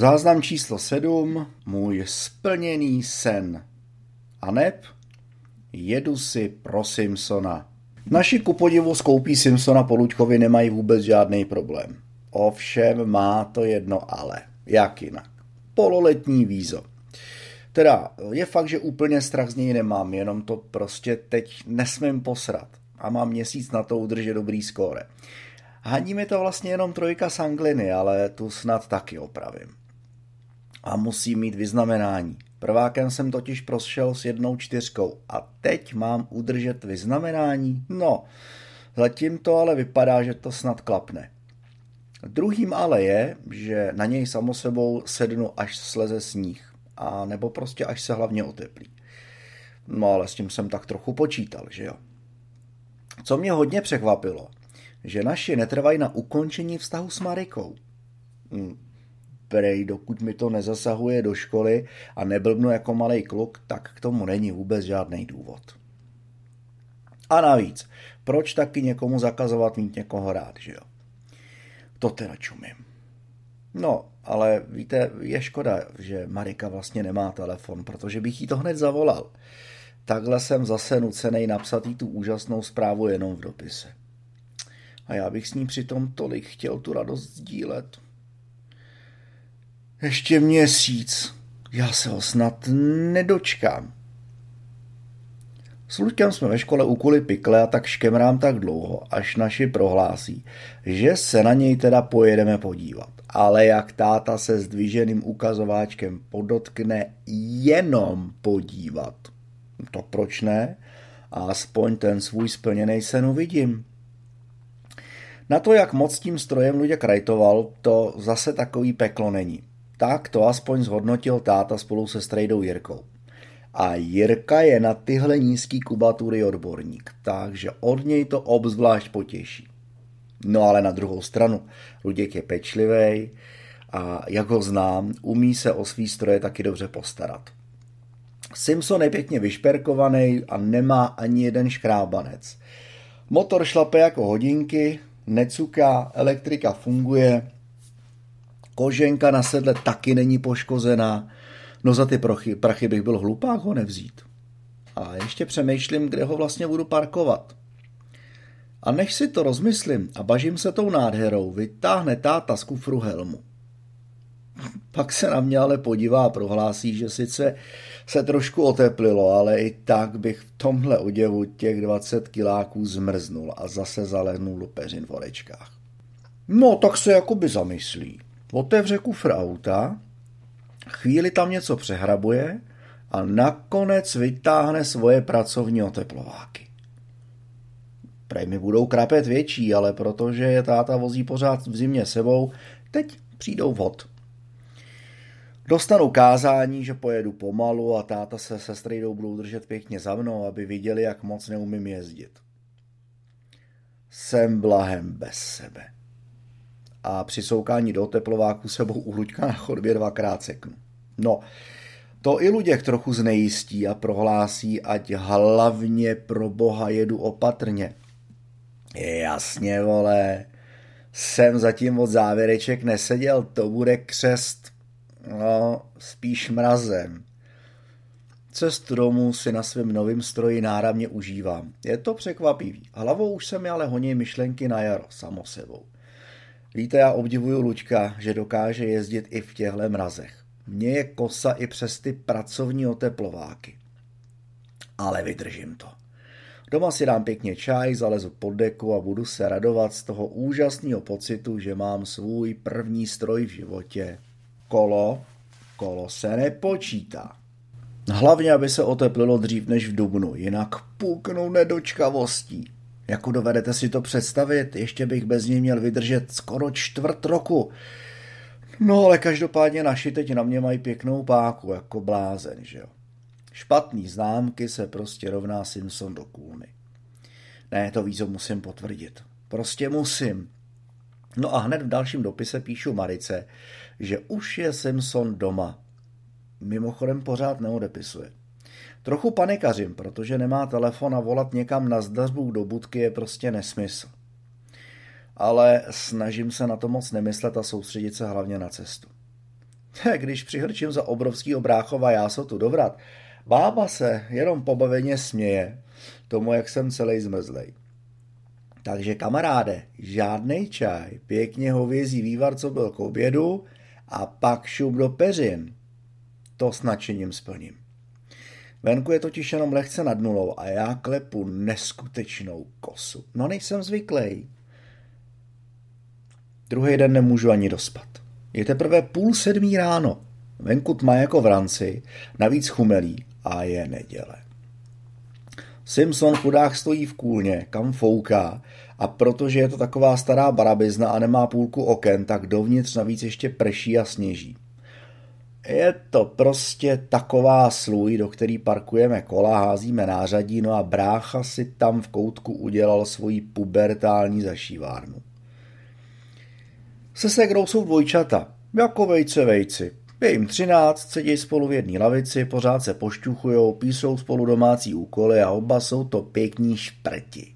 Záznam číslo 7, můj splněný sen. Aneb, jedu si pro Simpsona. Naši kupodivu s koupí Simpsona po Luďkovi nemají vůbec žádný problém. Ovšem má to jedno ale. Jak jinak? Pololetní vízo. Teda je fakt, že úplně strach z něj nemám, jenom to prostě teď nesmím posrat. A mám měsíc na to udržet dobrý skóre. Hadí mi to vlastně jenom trojka z angliny, ale tu snad taky opravím. A musím mít vyznamenání. Prvákem jsem totiž prošel s 1.4 a teď mám udržet vyznamenání? No, zatím to ale vypadá, že to snad klapne. Druhým ale je, že na něj samo sebou sednu, až sleze sníh. A nebo prostě až se hlavně oteplí. No ale s tím jsem tak trochu počítal, že jo. Co mě hodně překvapilo, že naši netrvají na ukončení vztahu s Marikou. Prej, dokud mi to nezasahuje do školy a neblbnu jako malej kluk, tak k tomu není vůbec žádný důvod. A navíc, proč taky někomu zakazovat mít někoho rád, že jo? To teda čumím. No, ale víte, je škoda, že Marika vlastně nemá telefon, protože bych jí to hned zavolal. Takhle jsem zase nucenej napsat jí tu úžasnou zprávu jenom v dopise. A já bych s ní přitom tolik chtěl tu radost sdílet. Ještě měsíc. Já se ho snad nedočkám. S Luďkem jsme ve škole ukuli pikle a tak škemrám tak dlouho, až naši prohlásí, že se na něj teda pojedeme podívat. Ale jak táta se zdviženým ukazováčkem podotkne jenom podívat. To proč ne? A aspoň ten svůj splněný sen uvidím. Na to, jak moc tím strojem Luděk rajtoval, to zase takový peklo není. Tak to aspoň zhodnotil táta spolu se strejdou Jirkou. A Jirka je na tyhle nízký kubatury odborník, takže od něj to obzvlášť potěší. No ale na druhou stranu, Luděk je pečlivý a jak ho znám, umí se o svý stroje taky dobře postarat. Simpson je pěkně vyšperkovaný a nemá ani jeden škrábanec. Motor šlape jako hodinky, necuká, elektrika funguje, koženka na sedle taky není poškozená, no za ty prachy bych byl hlupák ho nevzít. A ještě přemýšlím, kde ho vlastně budu parkovat. A než si to rozmyslím a bažím se tou nádherou, vytáhne táta z kufru helmu. Pak se na mě ale podívá a prohlásí, že sice se trošku oteplilo, ale i tak bych v tomhle oděvu těch 20 kiláků zmrznul a zase zalehnul do peřin v horečkách. No, tak se jakoby zamyslí. Otevře kufr auta, chvíli tam něco přehrabuje a nakonec vytáhne svoje pracovní oteplováky. Prej mi budou krapet větší, ale protože je táta vozí pořád v zimě sebou, teď přijdou vhod. Dostanu kázání, že pojedu pomalu a táta se strejdou budou držet pěkně za mnou, aby viděli, jak moc neumím jezdit. Jsem blahem bez sebe. A při soukání do teplováku sebou u Luďka na chodbě 2x seknu. No, to i Luděk trochu znejistí a prohlásí, ať hlavně pro boha jedu opatrně. Jasně, vole, jsem zatím od závěreček neseděl, to bude křest. No, spíš mrazem. Cestu domů si na svém novém stroji náramně užívám. Je to překvapivý. Hlavou už se mi ale honí myšlenky na jaro, samo sebou. Víte, já obdivuju Luďka, že dokáže jezdit i v těchto mrazech. Mně je kosa i přes ty pracovní oteplováky. Ale vydržím to. Doma si dám pěkně čaj, zalezu pod deku a budu se radovat z toho úžasného pocitu, že mám svůj první stroj v životě. Kolo se nepočítá. Hlavně, aby se oteplilo dřív než v dubnu, jinak puknu nedočkavostí. Jako dovedete si to představit, ještě bych bez něj měl vydržet skoro 4 roku. No ale každopádně naši teď na mě mají pěknou páku, jako blázen, že jo. Špatný známky se prostě rovná Simpson do kůlny. Ne, to vízo musím potvrdit. Prostě musím. No a hned v dalším dopise píšu Marice, že už je Simpson doma. Mimochodem pořád neodepisuje. Trochu panikařím, protože nemá telefon a volat někam na zdařbu do budky je prostě nesmysl. Ale snažím se na to moc nemyslet a soustředit se hlavně na cestu. když přihrčím za obrovskýho bráchova jásotu do vrat. Bába se jenom pobaveně směje tomu, jak jsem celej zmrzlej. Takže kamaráde, žádnej čaj, pěkně hovězí vývar, co byl k obědu, a pak šup do peřin. To s nadšením splním. Venku je totiž jenom lehce nad nulou a já klepu neskutečnou kosu. No nejsem zvyklý. Druhý den nemůžu ani dospat. Je teprve 6:30 ráno. Venku tma jako v ranci, navíc chumelí a je neděle. Simpson chudák stojí v kůlně, kam fouká, a protože je to taková stará barabizna a nemá půlku oken, tak dovnitř navíc ještě prší a sněží. Je to prostě taková sluj, do který parkujeme kola, házíme nářadí, no a brácha si tam v koutku udělal svoji pubertální zašívárnu. Se segrou jsou dvojčata, jako vejce vejci. Je jim 13, sedí spolu v jedné lavici, pořád se pošťuchujou, píšou spolu domácí úkoly a oba jsou to pěkní šprti.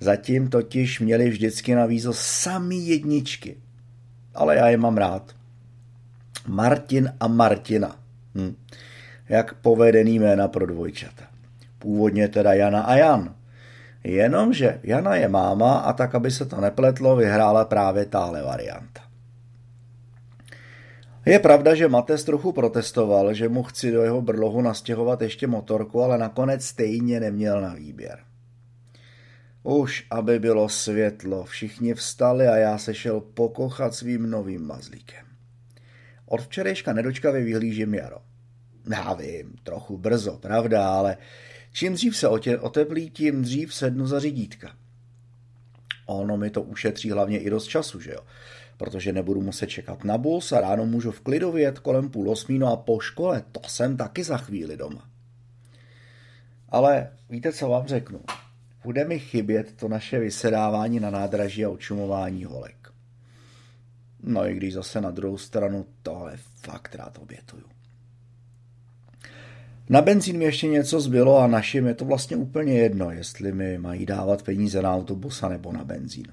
Zatím totiž měli vždycky na vízo samý jedničky. Ale já je mám rád. Martin a Martina. Jak povedený jména pro dvojčata. Původně teda Jana a Jan. Jenomže Jana je máma a tak, aby se to nepletlo, vyhrála právě táhle varianta. Je pravda, že Matez trochu protestoval, že mu chci do jeho brlohu nastěhovat ještě motorku, ale nakonec stejně neměl na výběr. Už aby bylo světlo, všichni vstali a já se šel pokochat svým novým mazlíkem. Od včerejška nedočkavě vyhlížím jaro. Já vím, trochu brzo, pravda, ale čím dřív se oteplí, tím dřív sednu za řídítka. Ono mi to ušetří hlavně i dost času, že jo? Protože nebudu muset čekat na bus a ráno můžu v klidu vyjet kolem 7:30, no a po škole to jsem taky za chvíli doma. Ale víte, co vám řeknu? Bude mi chybět to naše vysedávání na nádraží a očumování holek. No i když zase na druhou stranu tohle fakt rád obětuju. Na benzín mi ještě něco zbylo a našim je to vlastně úplně jedno, jestli mi mají dávat peníze na autobus nebo na benzín.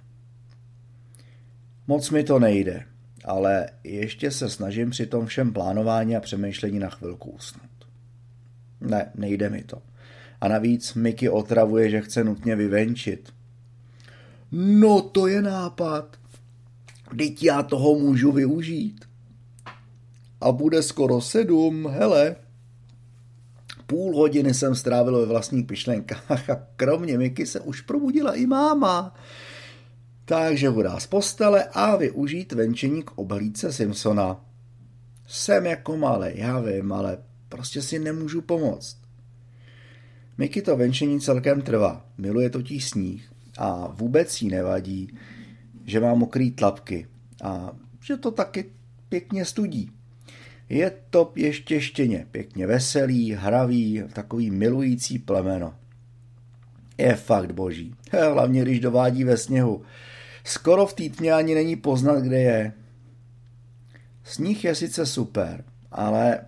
Moc mi to nejde, ale ještě se snažím při tom všem plánování a přemýšlení na chvilku usnout. Ne, nejde mi to. A navíc Miky otravuje, že chce nutně vyvenčit. No to je nápad. Vždyť já toho můžu využít. A bude skoro 7, hele. 30 minut jsem strávil ve vlastních myšlenkách a kromě Miky se už probudila i máma. Takže hurá z postele a využít venčení k obhlídce Simpsona. Jsem jako malej, já vím, ale prostě si nemůžu pomoct. Miky to venčení celkem trvá, miluje totiž sníh a vůbec jí nevadí, že má mokrý tlapky a že to taky pěkně studí. Je to ještěštěně, pěkně veselý, hravý, takový milující plemeno. Je fakt boží, hlavně když dovádí ve sněhu. Skoro v té tmě ani není poznat, kde je. Sníh je sice super, ale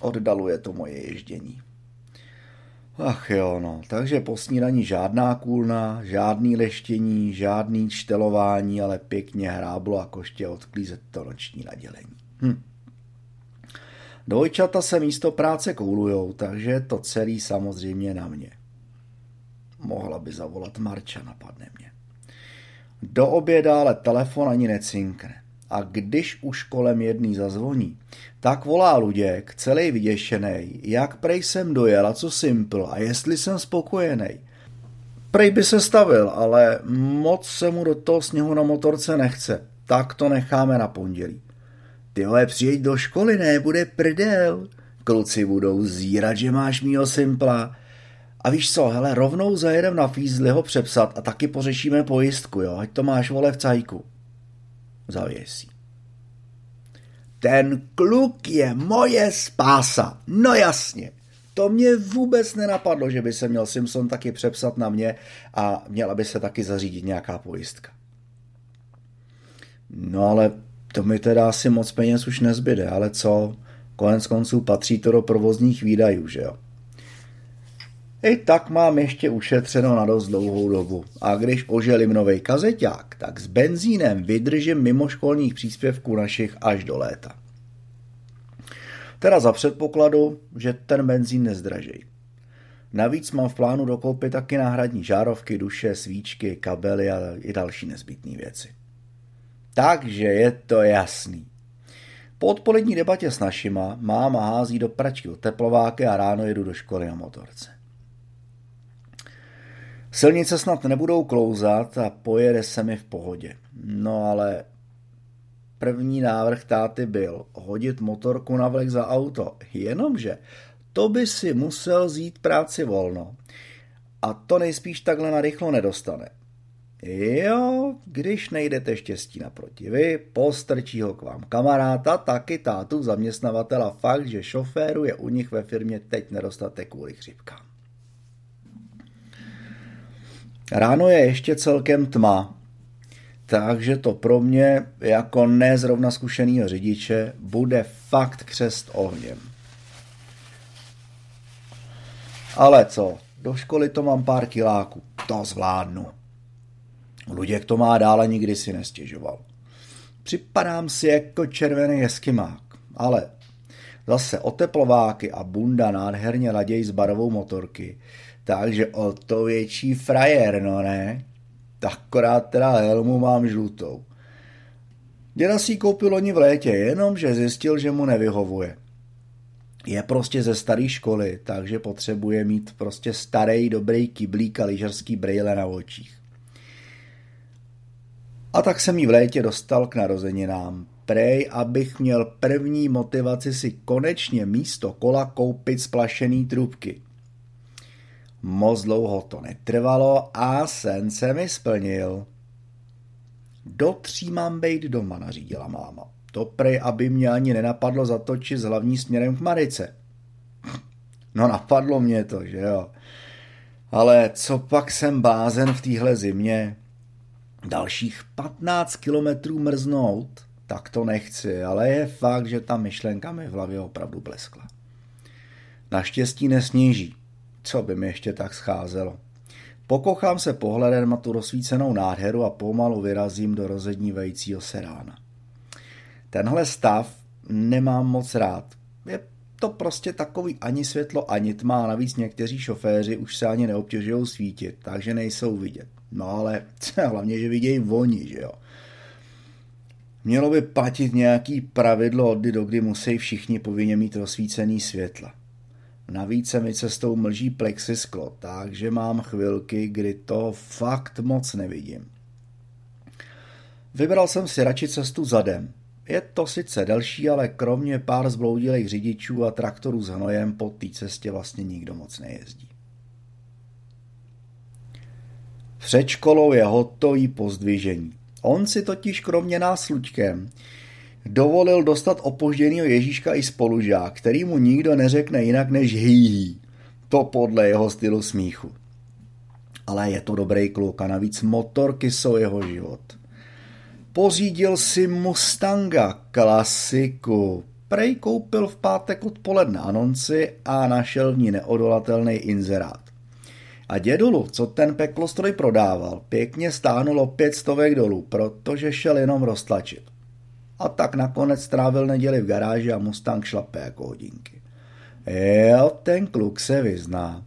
oddaluje to moje ježdění. Ach jo, no, takže po snídani žádná kůlna, žádný leštění, žádný čtelování, ale pěkně hráblo a koště odklízet to noční nadělení. Dvojčata se místo práce koulujou, takže to celý samozřejmě na mě. Mohla by zavolat Marča, napadne mě. Do oběda ale telefon ani necinkne. A když už kolem 1 zazvoní, tak volá Luděk, celý vyděšenej, jak prej jsem dojel a co Simple a jestli jsem spokojenej. Prej by se stavil, ale moc se mu do toho sněhu na motorce nechce, tak to necháme na pondělí. Tyhle, přijeď do školy, ne, bude prdel. Kluci budou zírat, že máš mýho Simpla. A víš co, hele, rovnou zajedem na Fízli ho přepsat a taky pořešíme pojistku, jo, ať to máš, vole, v cajku. Zavěsí. Ten kluk je moje spása. No jasně. To mě vůbec nenapadlo, že by se měl Simpson taky přepsat na mě a měla by se taky zařídit nějaká pojistka. No ale to mi teda asi moc peněz už nezbyde, ale co? Konec konců patří to do provozních výdajů, že jo? I tak mám ještě ušetřeno na dost dlouhou dobu. A když oželím novej kazeťák, tak s benzínem vydržím mimo školních příspěvků našich až do léta. Teda za předpokladu, že ten benzín nezdraží. Navíc mám v plánu dokoupit taky náhradní žárovky, duše, svíčky, kabely a i další nezbytné věci. Takže je to jasný. Po odpolední debatě s našima máma hází do pračky oteplováky a ráno jedu do školy na motorce. Silnice snad nebudou klouzat a pojede se mi v pohodě. No ale první návrh táty byl hodit motorku na vlek za auto, jenomže to by si musel vzít práci volno a to nejspíš takhle narychlo nedostane. Jo, když nejdete štěstí naproti vy, postrčí ho k vám kamaráta, taky tátu zaměstnavatela fakt, že šoféru je u nich ve firmě teď nedostatek kvůli chřipkám. Ráno je ještě celkem tma, takže to pro mě jako nezrovna zkušenýho řidiče bude fakt křest ohněm. Ale co, do školy to mám pár kiláků, to zvládnu. Luděk to má dál a nikdy si nestěžoval. Připadám si jako červený eskimák, ale zase oteplováky a bunda nádherně ladějí s barvou motorky, takže o to větší frajer, no ne? Akorát teda helmu mám žlutou. Děda si ji koupil loni v létě, jenomže zjistil, že mu nevyhovuje. Je prostě ze staré školy, takže potřebuje mít prostě starý, dobrý kyblík a lyžařský brejle na očích. A tak jsem ji v létě dostal k narozeninám. Prej, abych měl první motivaci si konečně místo kola koupit splašený trubky. Moc dlouho to netrvalo a sen se mi splnil. Do 3 mám bejt doma, nařídila máma. To prej, aby mě ani nenapadlo zatočit s hlavní směrem k Marice. No napadlo mě to, že jo. Ale co pak jsem blázen v téhle zimě? Dalších 15 kilometrů mrznout? Tak to nechci, ale je fakt, že ta myšlenka mi v hlavě opravdu bleskla. Naštěstí nesněží. Co by mi ještě tak scházelo. Pokochám se pohledem na tu rozsvícenou nádheru a pomalu vyrazím do rozednívajícího se rána. Tenhle stav nemám moc rád. Je to prostě takový ani světlo, ani tma, navíc někteří šoféři už se ani neobtěžují svítit, takže nejsou vidět. No ale hlavně, že vidějí voni, že jo. Mělo by platit nějaký pravidlo, od kdy do kdy musí všichni povinně mít rozsvícený světla. Navíc se mi cestou mlží plexisklo, takže mám chvilky, kdy to fakt moc nevidím. Vybral jsem si radši cestu zadem. Je to sice delší, ale kromě pár zbloudilých řidičů a traktorů s hnojem po té cestě vlastně nikdo moc nejezdí. Před školou je hotový pozdvižení. On si totiž kromě nás s Luďkem dovolil dostat opožděnýho Ježíška i spolužák, který mu nikdo neřekne jinak než hýhý. To podle jeho stylu smíchu. Ale je to dobrý kluk a navíc motorky jsou jeho život. Pořídil si Mustanga, klasiku. Prej koupil v pátek odpoledne anonci a našel v ní neodolatelný inzerát. A dědulu, co ten peklostroj prodával, pěkně stáhnulo 500 dolů, protože šel jenom roztlačit. A tak nakonec trávil neděli v garáži a Mustang šlape jako hodinky. Jo, ten kluk se vyzná.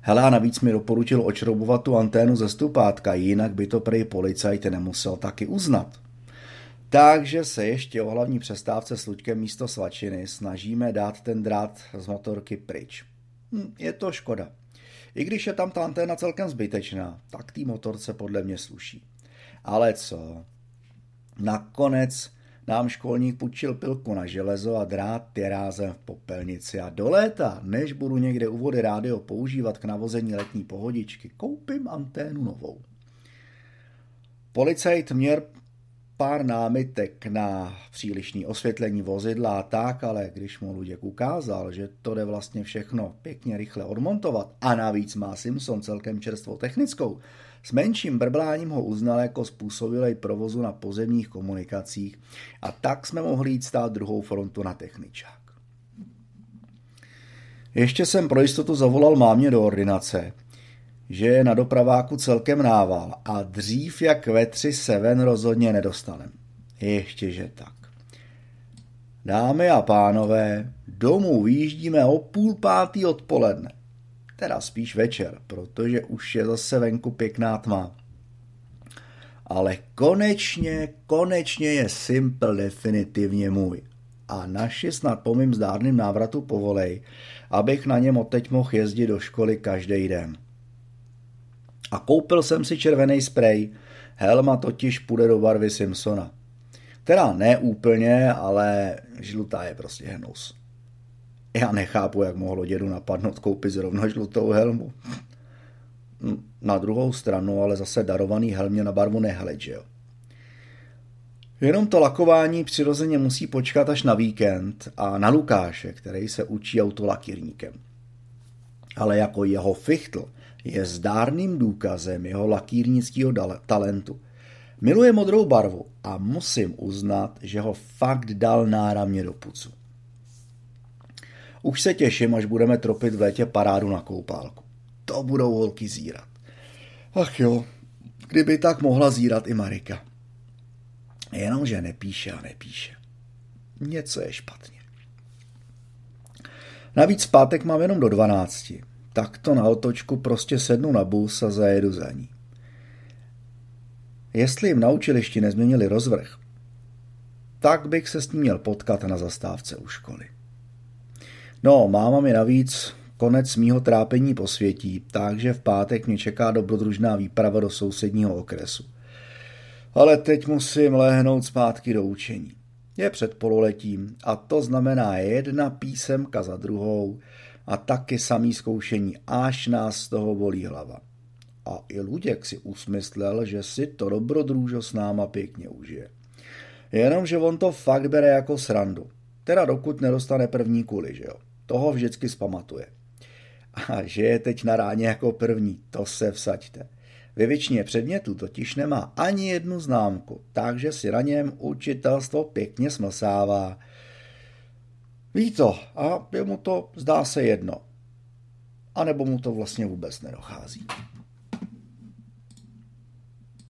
Hele, a navíc mi doporučil očroubovat tu anténu ze stupátka, jinak by to prej policajt nemusel taky uznat. Takže se ještě o hlavní přestávce s Luďkem místo svačiny snažíme dát ten drát z motorky pryč. Je to škoda. I když je tam ta anténa celkem zbytečná, tak tý motorce podle mě sluší. Ale co? Nakonec nám školník půjčil pilku na železo a drát je rázem v popelnici a do léta, než budu někde u vody rádio používat k navození letní pohodičky, koupím anténu novou. Policajt měl pár námitek na přílišné osvětlení vozidla a tak, ale když mu Luděk ukázal, že to jde vlastně všechno pěkně rychle odmontovat a navíc má Simpson celkem čerstvou technickou, s menším brbláním ho uznal jako způsobilej provozu na pozemních komunikacích a tak jsme mohli jít stát druhou frontu na techničák. Ještě jsem pro jistotu zavolal mámě do ordinace, že je na dopraváku celkem nával a dřív jak ve 3 se ven rozhodně nedostanem. Ještěže tak. Dámy a pánové, domů vyjíždíme o 16:30 odpoledne. Teda spíš večer, protože už je zase venku pěkná tma. Ale konečně je Simple definitivně můj. A naši snad po mým zdárným návratu povolej, abych na něm odteď mohl jezdit do školy každý den. A koupil jsem si červený sprej, helma totiž půjde do barvy Simpsona. Teda ne úplně, ale žlutá je prostě hnus. Já nechápu, jak mohlo dědu napadnout koupit zrovna žlutou helmu. Na druhou stranu, ale zase darovaný helmě na barvu nehleď, že jo. Jenom to lakování přirozeně musí počkat až na víkend a na Lukáše, který se učí autolakírníkem. Ale jako jeho fichtl je zdárným důkazem jeho lakírnického talentu. Miluje modrou barvu a musím uznat, že ho fakt dal náramně do pucu. Už se těším, až budeme tropit v létě parádu na koupálku. To budou holky zírat. Ach jo, kdyby tak mohla zírat i Marika. Jenomže nepíše. Něco je špatně. Navíc v pátek mám jenom do 12:00. Tak to na otočku prostě sednu na bus a zajedu za ní. Jestli jim na učilišti nezměnili rozvrh, tak bych se s ním měl potkat na zastávce u školy. No, máma mi navíc konec mýho trápení posvětí, takže v pátek mě čeká dobrodružná výprava do sousedního okresu. Ale teď musím lehnout zpátky do učení. Je před pololetím a to znamená jedna písemka za druhou a taky samý zkoušení, až nás z toho bolí hlava. A i Luděk si usmyslel, že si to dobrodružo s náma pěkně užije. Jenomže on to fakt bere jako srandu. Teda dokud nedostane první kuli, že jo. Toho vždycky zpamatuje. A že je teď na ráně jako první, to se vsaďte. Ve většině předmětů totiž nemá ani jednu známku, takže si na něm učitelstvo pěkně smlsává. Ví to a mu to zdá se jedno. A nebo mu to vlastně vůbec nedochází.